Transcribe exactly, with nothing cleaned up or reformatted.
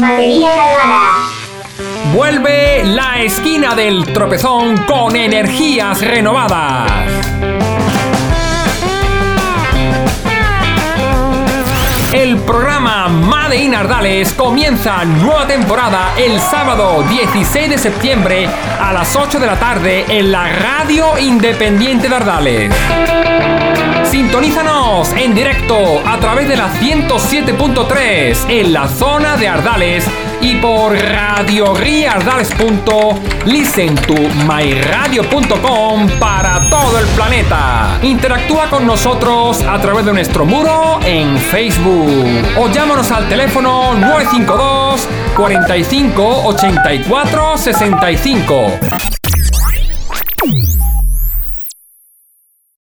Batería cargada. Vuelve La Esquina del Tropezón con energías renovadas. El programa Made in Ardales comienza nueva temporada el sábado dieciséis de septiembre a las ocho de la tarde en la Radio Independiente de Ardales. Sintonízanos en directo a través de la ciento siete punto tres en la zona de Ardales y por radio ria ardales punto listen to my radio punto com para todo el planeta. Interactúa con nosotros a través de nuestro muro en Facebook o llámanos al teléfono nueve cinco dos cuarenta y cinco ochenta y cuatro sesenta y cinco.